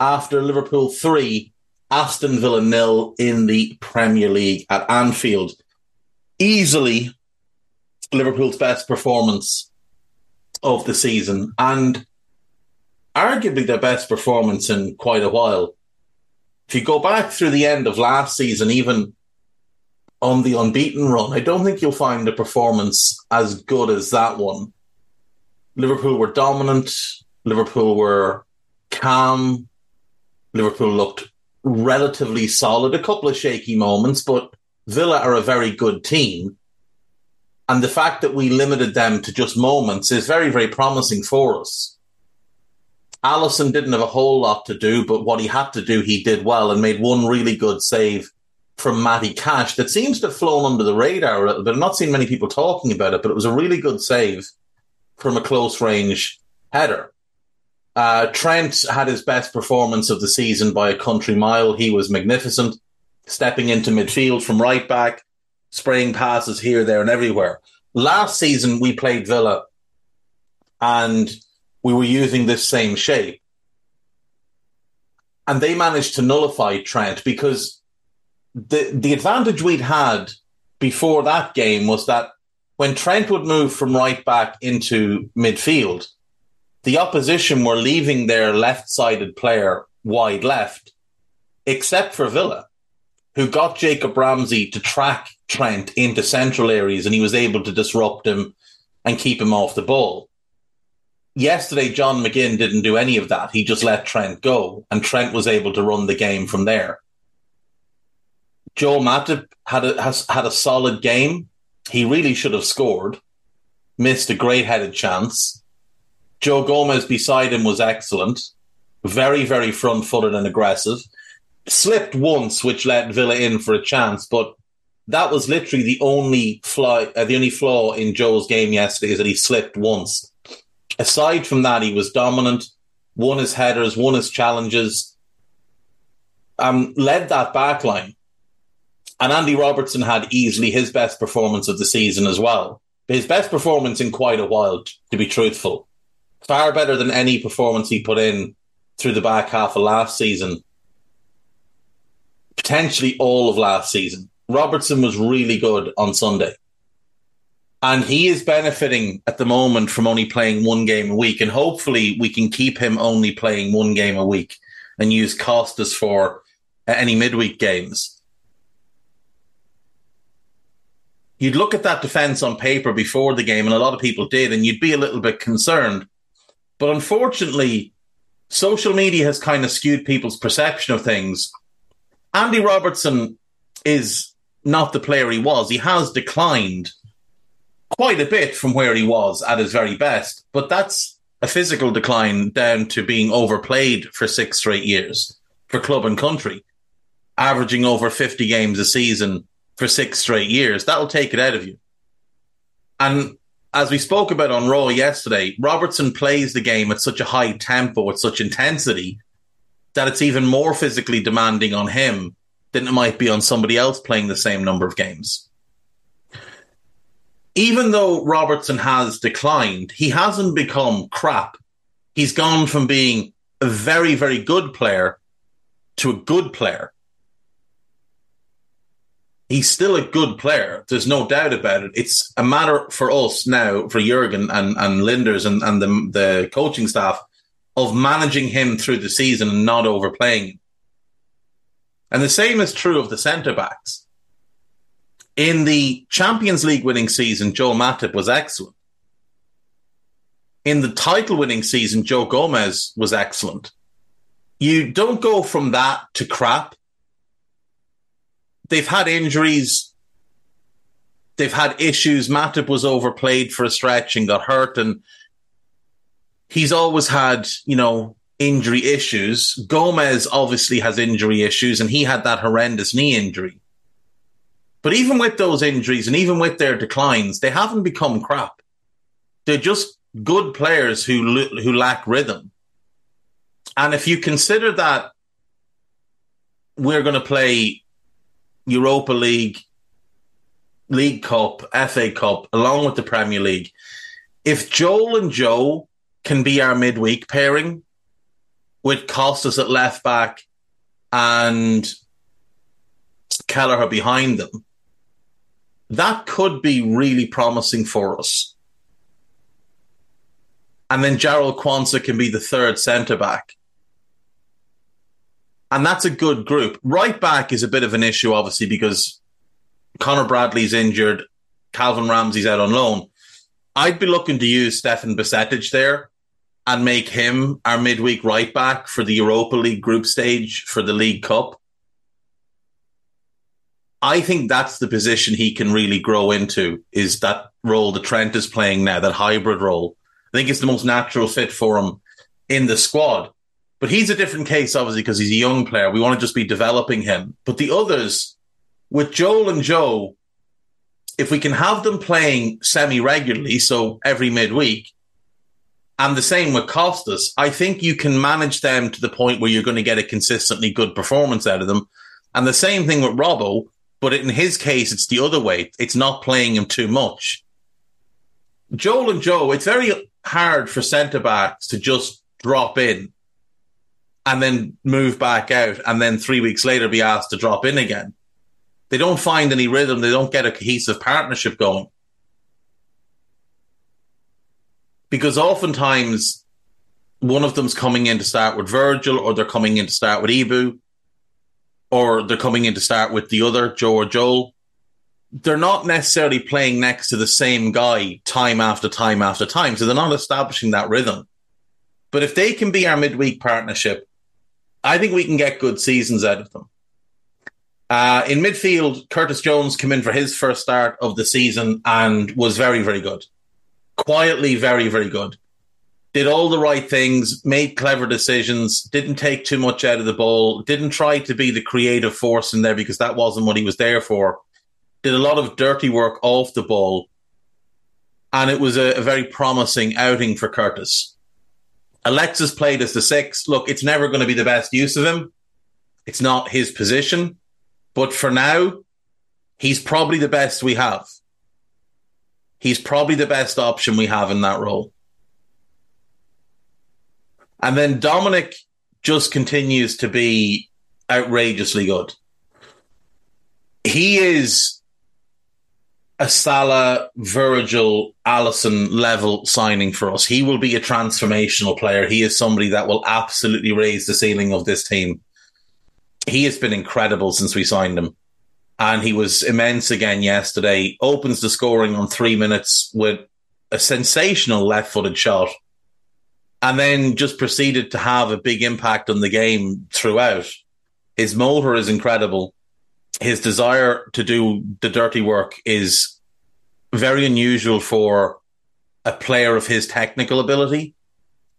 after Liverpool 3, Aston Villa 0 in the Premier League at Anfield. Easily Liverpool's best performance of the season and arguably their best performance in quite a while. If you go back through the end of last season, even on the unbeaten run, I don't think you'll find a performance as good as that one. Liverpool were dominant. Liverpool were calm. Liverpool looked relatively solid, a couple of shaky moments, but Villa are a very good team. And the fact that we limited them to just moments is very, very promising for us. Alisson didn't have a whole lot to do, but what he had to do, he did well and made one really good save from Matty Cash that seems to have flown under the radar a little bit. I've not seen many people talking about it, but it was a really good save from a close-range header. Trent had his best performance of the season by a country mile. He was magnificent, stepping into midfield from right back, spraying passes here, there and everywhere. Last season, we played Villa and we were using this same shape. And they managed to nullify Trent because the advantage we'd had before that game was that when Trent would move from right back into midfield, the opposition were leaving their left-sided player wide left, except for Villa, who got Jacob Ramsey to track Trent into central areas, and he was able to disrupt him and keep him off the ball. Yesterday, John McGinn didn't do any of that. He just let Trent go, and Trent was able to run the game from there. Joel Matip had a solid game. He really should have scored. Missed a great-headed chance. Joe Gomez beside him was excellent. Very, very front-footed and aggressive. Slipped once, which let Villa in for a chance, but that was literally the only flaw in Joe's game yesterday is that he slipped once. Aside from that, he was dominant, won his headers, won his challenges, led that back line. And Andy Robertson had easily his best performance of the season as well. His best performance in quite a while, to be truthful. Far better than any performance he put in through the back half of last season. Potentially all of last season. Robertson was really good on Sunday. And he is benefiting at the moment from only playing one game a week. And hopefully we can keep him only playing one game a week and use Costas for any midweek games. You'd look at that defence on paper before the game, and a lot of people did, and you'd be a little bit concerned. But unfortunately, social media has kind of skewed people's perception of things. Andy Robertson is not the player he was. He has declined quite a bit from where he was at his very best, but that's a physical decline down to being overplayed for 6 straight years for club and country, averaging over 50 games a season for 6 straight years. That'll take it out of you. And as we spoke about on Raw yesterday, Robertson plays the game at such a high tempo, at such intensity, that it's even more physically demanding on him than it might be on somebody else playing the same number of games. Even though Robertson has declined, he hasn't become crap. He's gone from being a very, very good player to a good player. He's still a good player. There's no doubt about it. It's a matter for us now, for Jürgen and Linders and the coaching staff, of managing him through the season and not overplaying him. And the same is true of the centre-backs. In the Champions League winning season, Joel Matip was excellent. In the title winning season, Joe Gomez was excellent. You don't go from that to crap. They've had injuries. They've had issues. Matip was overplayed for a stretch and got hurt. And he's always had, you know, injury issues. Gomez obviously has injury issues, and he had that horrendous knee injury. But even with those injuries and even with their declines, they haven't become crap. They're just good players who lack rhythm. And if you consider that we're going to play Europa League, League Cup, FA Cup, along with the Premier League, if Joel and Joe can be our midweek pairing with Costas at left back and Kelleher behind them, that could be really promising for us. And then Jarell Quansah can be the third centre-back. And that's a good group. Right back is a bit of an issue, obviously, because Connor Bradley's injured, Calvin Ramsey's out on loan. I'd be looking to use Stefan Bajsetic there and make him our midweek right back for the Europa League group stage for the League Cup. I think that's the position he can really grow into, is that role that Trent is playing now, that hybrid role. I think it's the most natural fit for him in the squad. But he's a different case, obviously, because he's a young player. We want to just be developing him. But the others, with Joel and Joe, if we can have them playing semi-regularly, so every midweek, and the same with Costas, I think you can manage them to the point where you're going to get a consistently good performance out of them. And the same thing with Robbo, but in his case, it's the other way. It's not playing him too much. Joel and Joe, it's very hard for centre-backs to just drop in and then move back out and then 3 weeks later be asked to drop in again. They don't find any rhythm. They don't get a cohesive partnership going. Because oftentimes one of them's coming in to start with Virgil, or they're coming in to start with Ibu, or they're coming in to start with the other, Joe or Joel. They're not necessarily playing next to the same guy time after time after time, so they're not establishing that rhythm. But if they can be our midweek partnership, I think we can get good seasons out of them. In midfield, Curtis Jones came in for his first start of the season and was very, very good. Quietly, very, very good. Did all the right things, made clever decisions, didn't take too much out of the ball, didn't try to be the creative force in there because that wasn't what he was there for. Did a lot of dirty work off the ball, and it was a very promising outing for Curtis. Alexis played as the sixth. Look, it's never going to be the best use of him. It's not his position. But for now, he's probably the best we have. He's probably the best option we have in that role. And then Dominic just continues to be outrageously good. He is a Salah, Virgil, Alisson level signing for us. He will be a transformational player. He is somebody that will absolutely raise the ceiling of this team. He has been incredible since we signed him. And he was immense again yesterday. Opens the scoring on 3 minutes with a sensational left-footed shot. And then just proceeded to have a big impact on the game throughout. His motor is incredible. His desire to do the dirty work is very unusual for a player of his technical ability.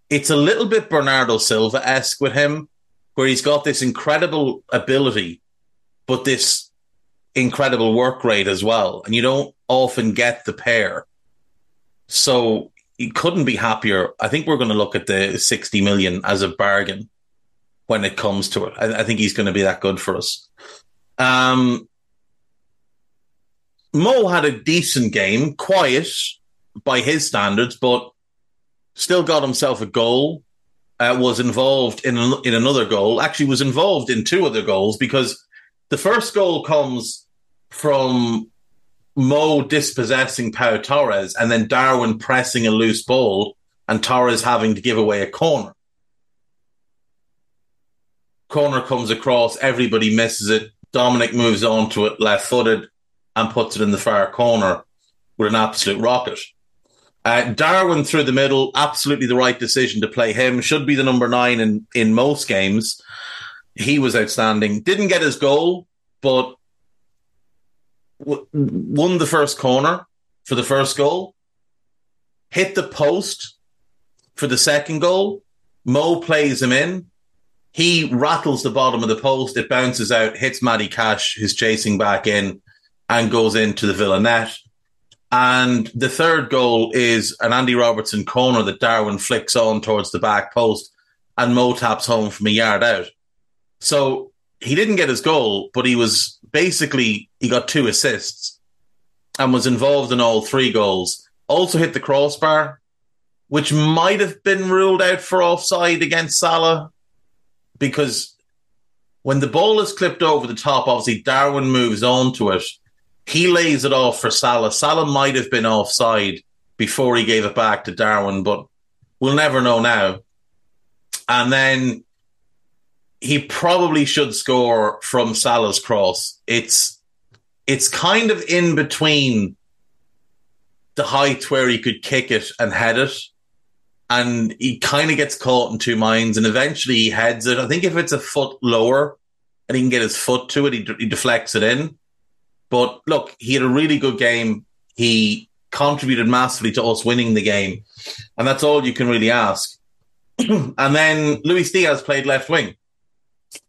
It's a little bit Bernardo Silva-esque with him, where he's got this incredible ability, but this incredible work rate as well. And you don't often get the pair. So he couldn't be happier. I think we're going to look at the 60 million as a bargain when it comes to it. I think he's going to be that good for us. Mo had a decent game, quiet by his standards, but still got himself a goal, was involved in another goal, actually was involved in two other goals, because the first goal comes from Mo dispossessing Pau Torres and then Darwin pressing a loose ball and Torres having to give away a corner. Corner comes across, everybody misses it. Dominic moves on to it left-footed and puts it in the far corner with an absolute rocket. Darwin through the middle, absolutely the right decision to play him. Should be the number 9 in most games. He was outstanding. Didn't get his goal, but won the first corner for the first goal. Hit the post for the second goal. Mo plays him in. He rattles the bottom of the post. It bounces out, hits Matty Cash, who's chasing back in, and goes into the Villa net. And the third goal is an Andy Robertson corner that Darwin flicks on towards the back post, and Mo taps home from a yard out. So he didn't get his goal, but he was basically, he got 2 assists and was involved in all 3 goals. Also hit the crossbar, which might have been ruled out for offside against Salah, because when the ball is clipped over the top, obviously Darwin moves on to it. He lays it off for Salah. Salah might have been offside before he gave it back to Darwin, but we'll never know now. And then he probably should score from Salah's cross. It's kind of in between the height where he could kick it and head it, and he kind of gets caught in two minds, and eventually he heads it. I think if it's a foot lower and he can get his foot to it, he deflects it in. But look, he had a really good game. He contributed massively to us winning the game. And that's all you can really ask. And then Luis Diaz played left wing.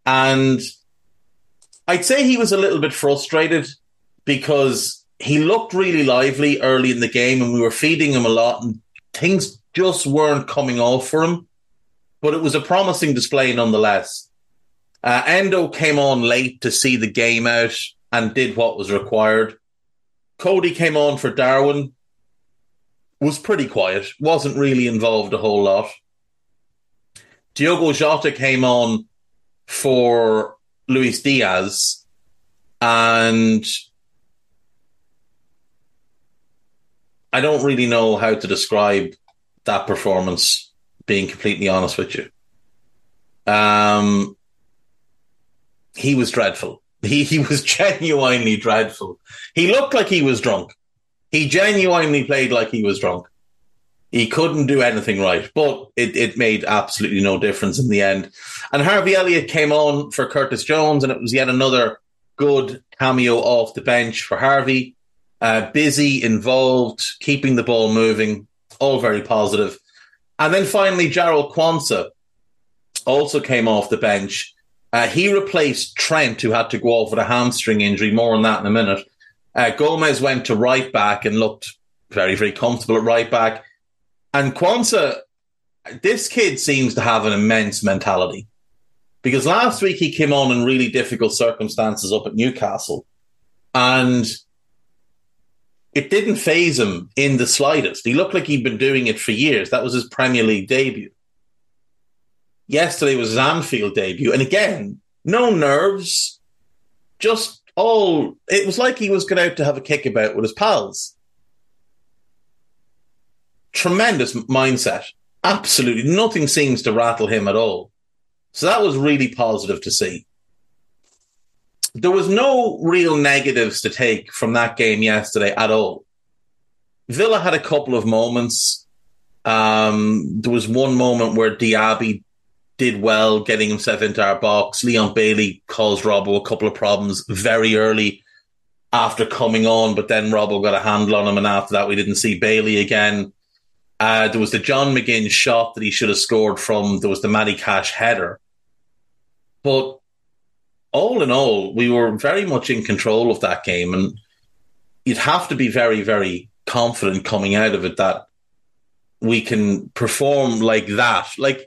And I'd say he was a little bit frustrated because he looked really lively early in the game and we were feeding him a lot and things just weren't coming off for him. But it was a promising display nonetheless. Endo came on late to see the game out and did what was required. Cody came on for Darwin, was pretty quiet, wasn't really involved a whole lot. Diogo Jota came on for Luis Diaz, and I don't really know how to describe that performance, being completely honest with you. He was dreadful. He was genuinely dreadful. He looked like he was drunk. He genuinely played like he was drunk. He couldn't do anything right, but it made absolutely no difference in the end. And Harvey Elliott came on for Curtis Jones, and it was yet another good cameo off the bench for Harvey. Busy, involved, keeping the ball moving, all very positive. And then finally, Jarell Quansah also came off the bench. He replaced Trent, who had to go off with a hamstring injury. More on that in a minute. Gomez went to right back and looked very, very comfortable at right back. And Quansah, this kid seems to have an immense mentality, because last week he came on in really difficult circumstances up at Newcastle and it didn't faze him in the slightest. He looked like he'd been doing it for years. That was his Premier League debut. Yesterday was his Anfield debut. And again, no nerves, just all... It was like he was going out to have a kickabout with his pals. Tremendous mindset. Absolutely. Nothing seems to rattle him at all. So that was really positive to see. There was no real negatives to take from that game yesterday at all. Villa had a couple of moments. There was one moment where Diaby did well getting himself into our box. Leon Bailey caused Robbo a couple of problems very early after coming on, but then Robbo got a handle on him, and after that we didn't see Bailey again. There was the John McGinn shot that he should have scored from. There was the Matty Cash header. But all in all, we were very much in control of that game, and you'd have to be very, very confident coming out of it that we can perform like that. Like,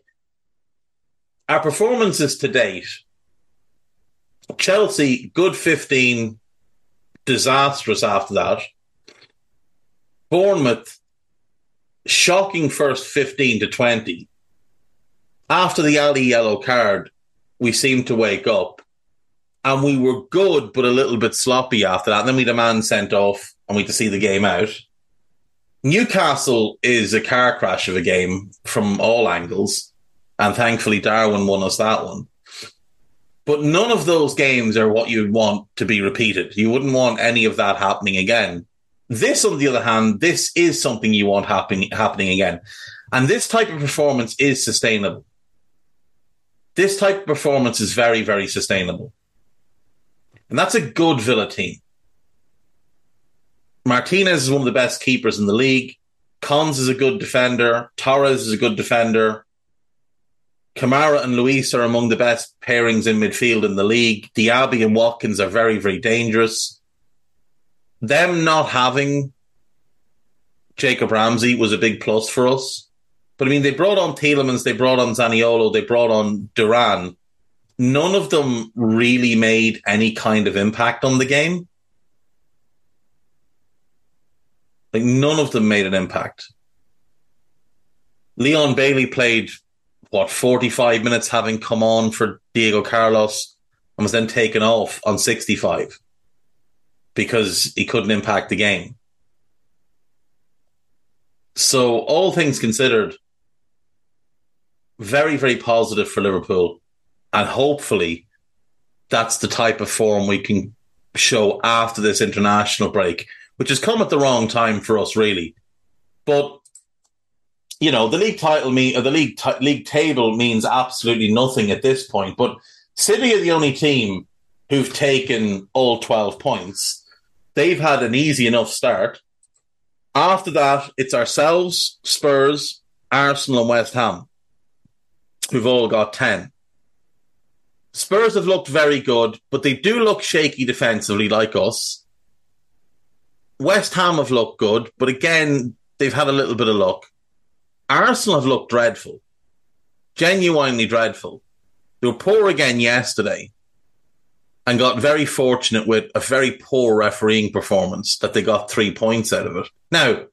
our performances to date Chelsea, good 15, disastrous after that. Bournemouth, shocking first 15 to 20. After the Ali yellow card, we seemed to wake up. And we were good, but a little bit sloppy after that. And then we had a man sent off and we had to see the game out. Newcastle is a car crash of a game from all angles. And thankfully, Darwin won us that one. But none of those games are what you'd want to be repeated. You wouldn't want any of that happening again. This, on the other hand, this is something you want happening again. And this type of performance is sustainable. This type of performance is very, very sustainable. And that's a good Villa team. Martinez is one of the best keepers in the league. Cons is a good defender. Torres is a good defender. Kamara and Luis are among the best pairings in midfield in the league. Diaby and Watkins are very, very dangerous. Them not having Jacob Ramsey was a big plus for us. But, I mean, they brought on Tielemans, they brought on Zaniolo, they brought on Duran. None of them really made any kind of impact on the game. Like, none of them made an impact. Leon Bailey played... 45 minutes having come on for Diego Carlos and was then taken off on 65 because he couldn't impact the game. So all things considered, very, very positive for Liverpool. And hopefully that's the type of form we can show after this international break, which has come at the wrong time for us, really. But you know, the league title league table means absolutely nothing at this point. But City are the only team who've taken all 12 points. They've had an easy enough start. After that, it's ourselves, Spurs, Arsenal, and West Ham, who've all got 10. Spurs have looked very good, but they do look shaky defensively, like us. West Ham have looked good, but again, they've had a little bit of luck. Arsenal have looked dreadful, genuinely dreadful. They were poor again yesterday and got very fortunate with a very poor refereeing performance that they got 3 points out of it. Now,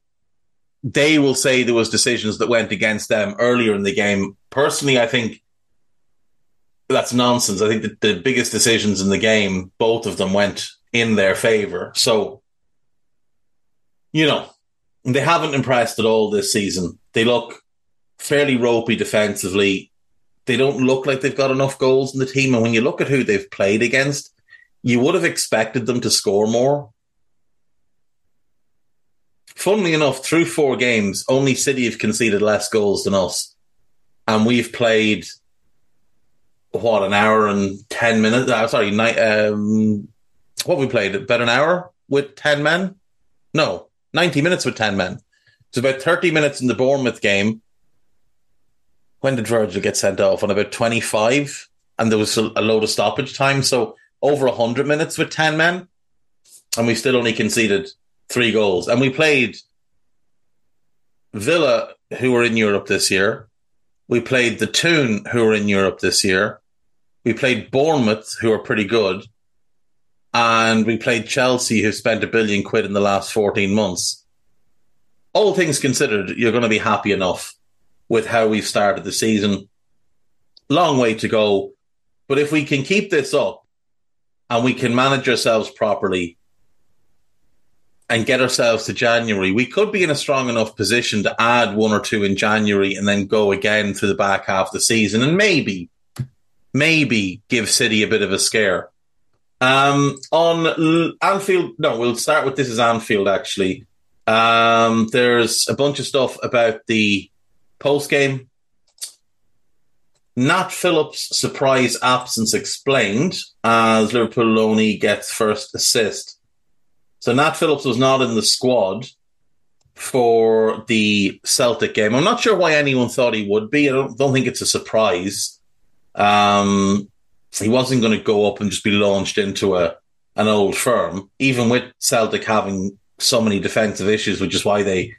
they will say there was decisions that went against them earlier in the game. Personally, I think that's nonsense. I think that the biggest decisions in the game, both of them went in their favour. So, you know, they haven't impressed at all this season. They look fairly ropey defensively. They don't look like they've got enough goals in the team. And when you look at who they've played against, you would have expected them to score more. Funnily enough, through 4 games, only City have conceded less goals than us. And we've played, an hour and 10 minutes? We played? About an hour with 10 men? No, 90 minutes with 10 men. It's about 30 minutes in the Bournemouth game. When did Virgil get sent off? On about 25, and there was a load of stoppage time. So over 100 minutes with 10 men, and we still only conceded 3 goals. And we played Villa, who were in Europe this year. We played the Toon, who were in Europe this year. We played Bournemouth, who are pretty good. And we played Chelsea, who spent £1 billion in the last 14 months. All things considered, you're going to be happy enough with how we've started the season. Long way to go. But if we can keep this up and we can manage ourselves properly and get ourselves to January, we could be in a strong enough position to add 1 or 2 in January and then go again through the back half of the season and maybe give City a bit of a scare. On Anfield, we'll start with this is Anfield, actually. There's a bunch of stuff about the post-game. Nat Phillips' surprise absence explained as Liverpool only gets first assist. So Nat Phillips was not in the squad for the Celtic game. I'm not sure why anyone thought he would be. I don't think it's a surprise. He wasn't going to go up and just be launched into an old firm, even with Celtic having so many defensive issues, which is why they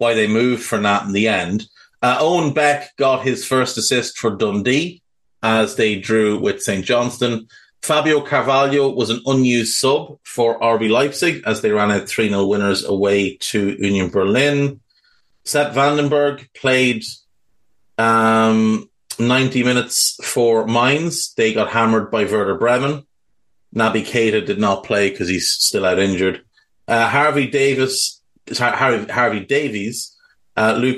moved for Nat in the end. Owen Beck got his first assist for Dundee as they drew with St Johnstone. Fabio Carvalho was an unused sub for RB Leipzig as they ran out 3-0 winners away to Union Berlin. Sepp Vandenberg played 90 minutes for Mainz. They got hammered by Werder Bremen. Naby Keita did not play because he's still out injured. Harvey Davies, Luke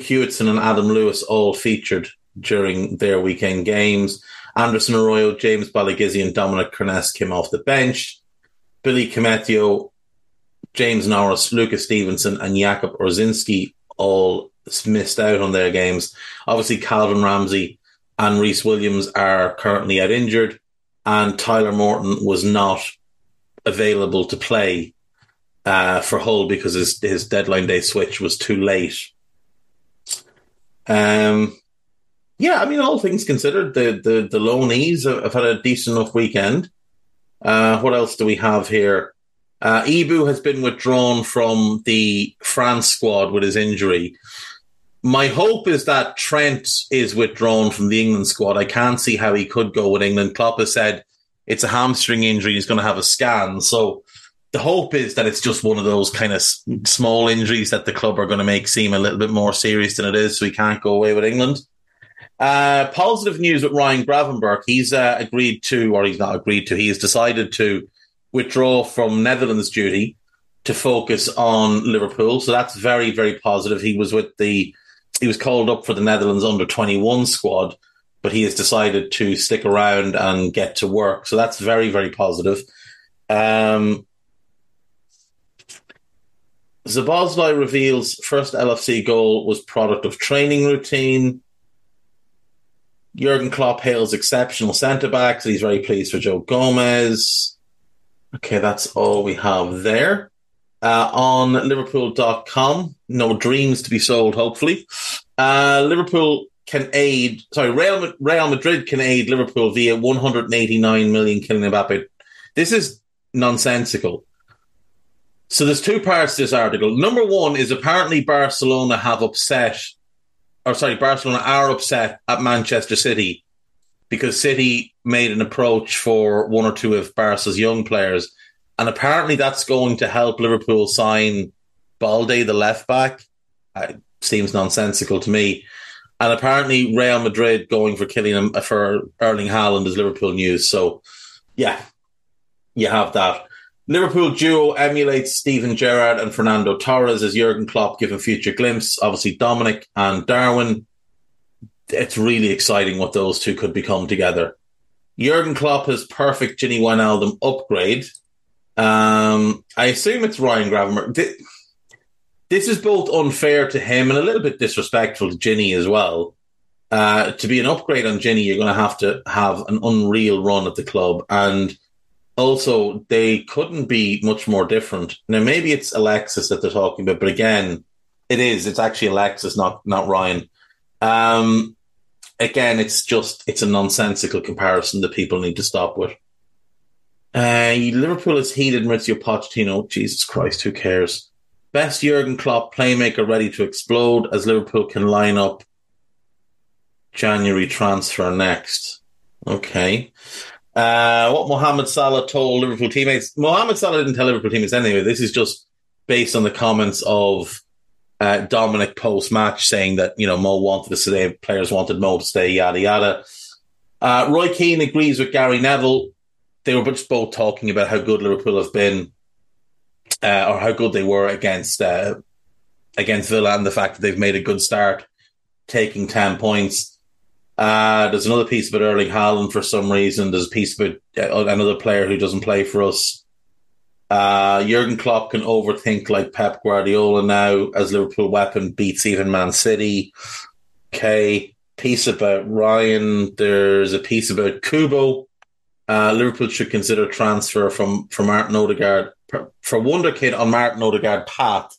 Hewitson and Adam Lewis all featured during their weekend games. Anderson Arroyo, James Baloghizzi and Dominic Crness came off the bench. Billy Cometio, James Norris, Lucas Stevenson and Jakub Orzynski all missed out on their games. Obviously, Calvin Ramsey and Reece Williams are currently out injured, and Tyler Morton was not available to play for Hull because his deadline day switch was too late. Yeah, I mean, all things considered, the loanees have had a decent enough weekend. What else do we have here? Ibu has been withdrawn from the France squad with his injury. My hope is that Trent is withdrawn from the England squad. I can't see how he could go with England. Klopp has said it's a hamstring injury. He's going to have a scan. So the hope is that it's just one of those kind of small injuries that the club are going to make seem a little bit more serious than it is, so he can't go away with England. Positive news with Ryan Gravenberch. He's He's decided to withdraw from Netherlands duty to focus on Liverpool. So that's very, very positive. He was called up for the Netherlands under-21 squad, but he has decided to stick around and get to work. So that's very, very positive. Szoboszlai reveals first LFC goal was product of training routine. Jurgen Klopp hails exceptional centre-backs, and he's very pleased for Joe Gomez. Okay, that's all we have there. On Liverpool.com, no dreams to be sold, hopefully. Real Madrid can aid Liverpool via 189 million Kylian Mbappe. This is nonsensical. So there's two parts to this article. Number one is apparently Barcelona are upset at Manchester City because City made an approach for one or two of Barca's young players. And apparently that's going to help Liverpool sign Balde, the left-back. Seems nonsensical to me. And apparently Real Madrid going for Erling Haaland is Liverpool news. So, yeah, you have that. Liverpool duo emulates Steven Gerrard and Fernando Torres as Jurgen Klopp given future glimpse. Obviously, Dominic and Darwin. It's really exciting what those two could become together. Jurgen Klopp has perfect Gini Wijnaldum upgrade. I assume it's Ryan Gravenberch. This is both unfair to him and a little bit disrespectful to Gini as well. To be an upgrade on Gini, you're going to have an unreal run at the club. And also, they couldn't be much more different. Now, maybe it's Alexis that they're talking about, but again, it's actually Alexis, not Ryan. Again, it's a nonsensical comparison that people need to stop with. Liverpool has heeded Mauricio Pochettino. Jesus Christ, who cares? Best Jurgen Klopp playmaker ready to explode as Liverpool can line up January transfer next. Okay. What Mohamed Salah told Liverpool teammates. Mohamed Salah didn't tell Liverpool teammates anyway. This is just based on the comments of Dominic post-match saying that, Mo wanted to stay, players wanted Mo to stay, yada, yada. Roy Keane agrees with Gary Neville. They were just both talking about how good Liverpool have been or how good they were against Villa and the fact that they've made a good start, taking 10 points. There's another piece about Erling Haaland for some reason. There's a piece about another player who doesn't play for us. Jurgen Klopp can overthink like Pep Guardiola now as Liverpool weapon beats even Man City. Okay, piece about Ryan. There's a piece about Kubo. Liverpool should consider transfer from Martin Odegaard for wonderkid on Martin Odegaard path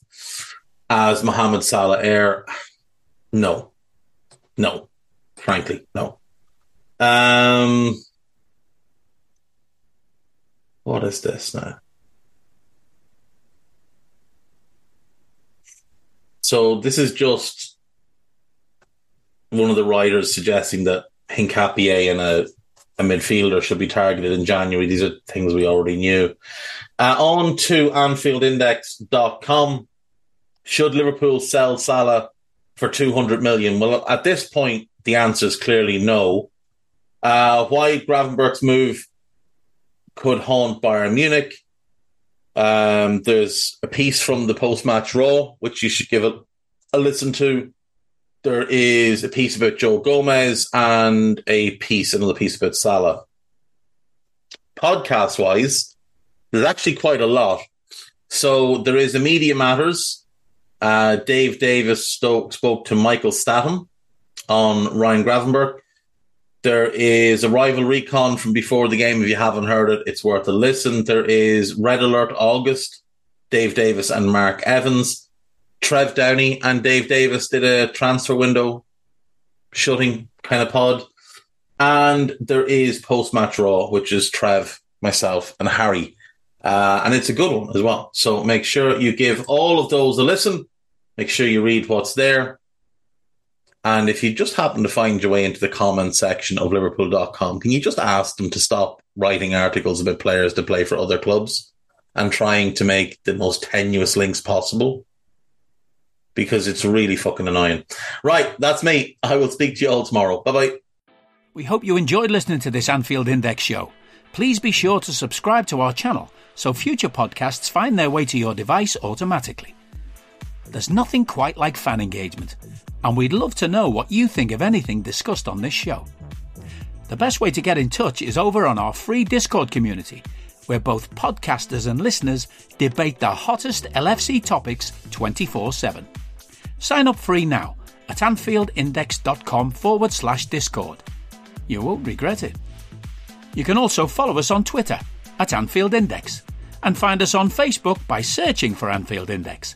as Mohamed Salah heir. No. Frankly, no. What is this now? So this is just one of the writers suggesting that Hincapié in a a midfielder should be targeted in January. These are things we already knew. On to AnfieldIndex.com. Should Liverpool sell Salah for 200 million? Well, at this point, the answer is clearly no. Why Gravenberch's move could haunt Bayern Munich. There's a piece from the post-match Raw, which you should give a listen to. There is a piece about Joe Gomez and another piece about Salah. Podcast-wise, there's actually quite a lot. So there is a Media Matters. Dave Davis spoke to Michael Statham on Ryan Gravenberch. There is a rival recon from before the game. If you haven't heard it, it's worth a listen. There is Red Alert August, Dave Davis and Mark Evans. Trev Downey and Dave Davis did a transfer window shutting kind of pod. And there is Post-Match Raw, which is Trev, myself and Harry. And it's a good one as well. So make sure you give all of those a listen. Make sure you read what's there. And if you just happen to find your way into the comment section of Liverpool.com, can you just ask them to stop writing articles about players that play for other clubs and trying to make the most tenuous links possible? Because it's really fucking annoying. Right, that's me. I will speak to you all tomorrow. Bye-bye. We hope you enjoyed listening to this Anfield Index show. Please be sure to subscribe to our channel so future podcasts find their way to your device automatically. There's nothing quite like fan engagement, and we'd love to know what you think of anything discussed on this show. The best way to get in touch is over on our free Discord community, where both podcasters and listeners debate the hottest LFC topics 24/7. Sign up free now at AnfieldIndex.com/Discord. You won't regret it. You can also follow us on Twitter at Anfield Index and find us on Facebook by searching for Anfield Index.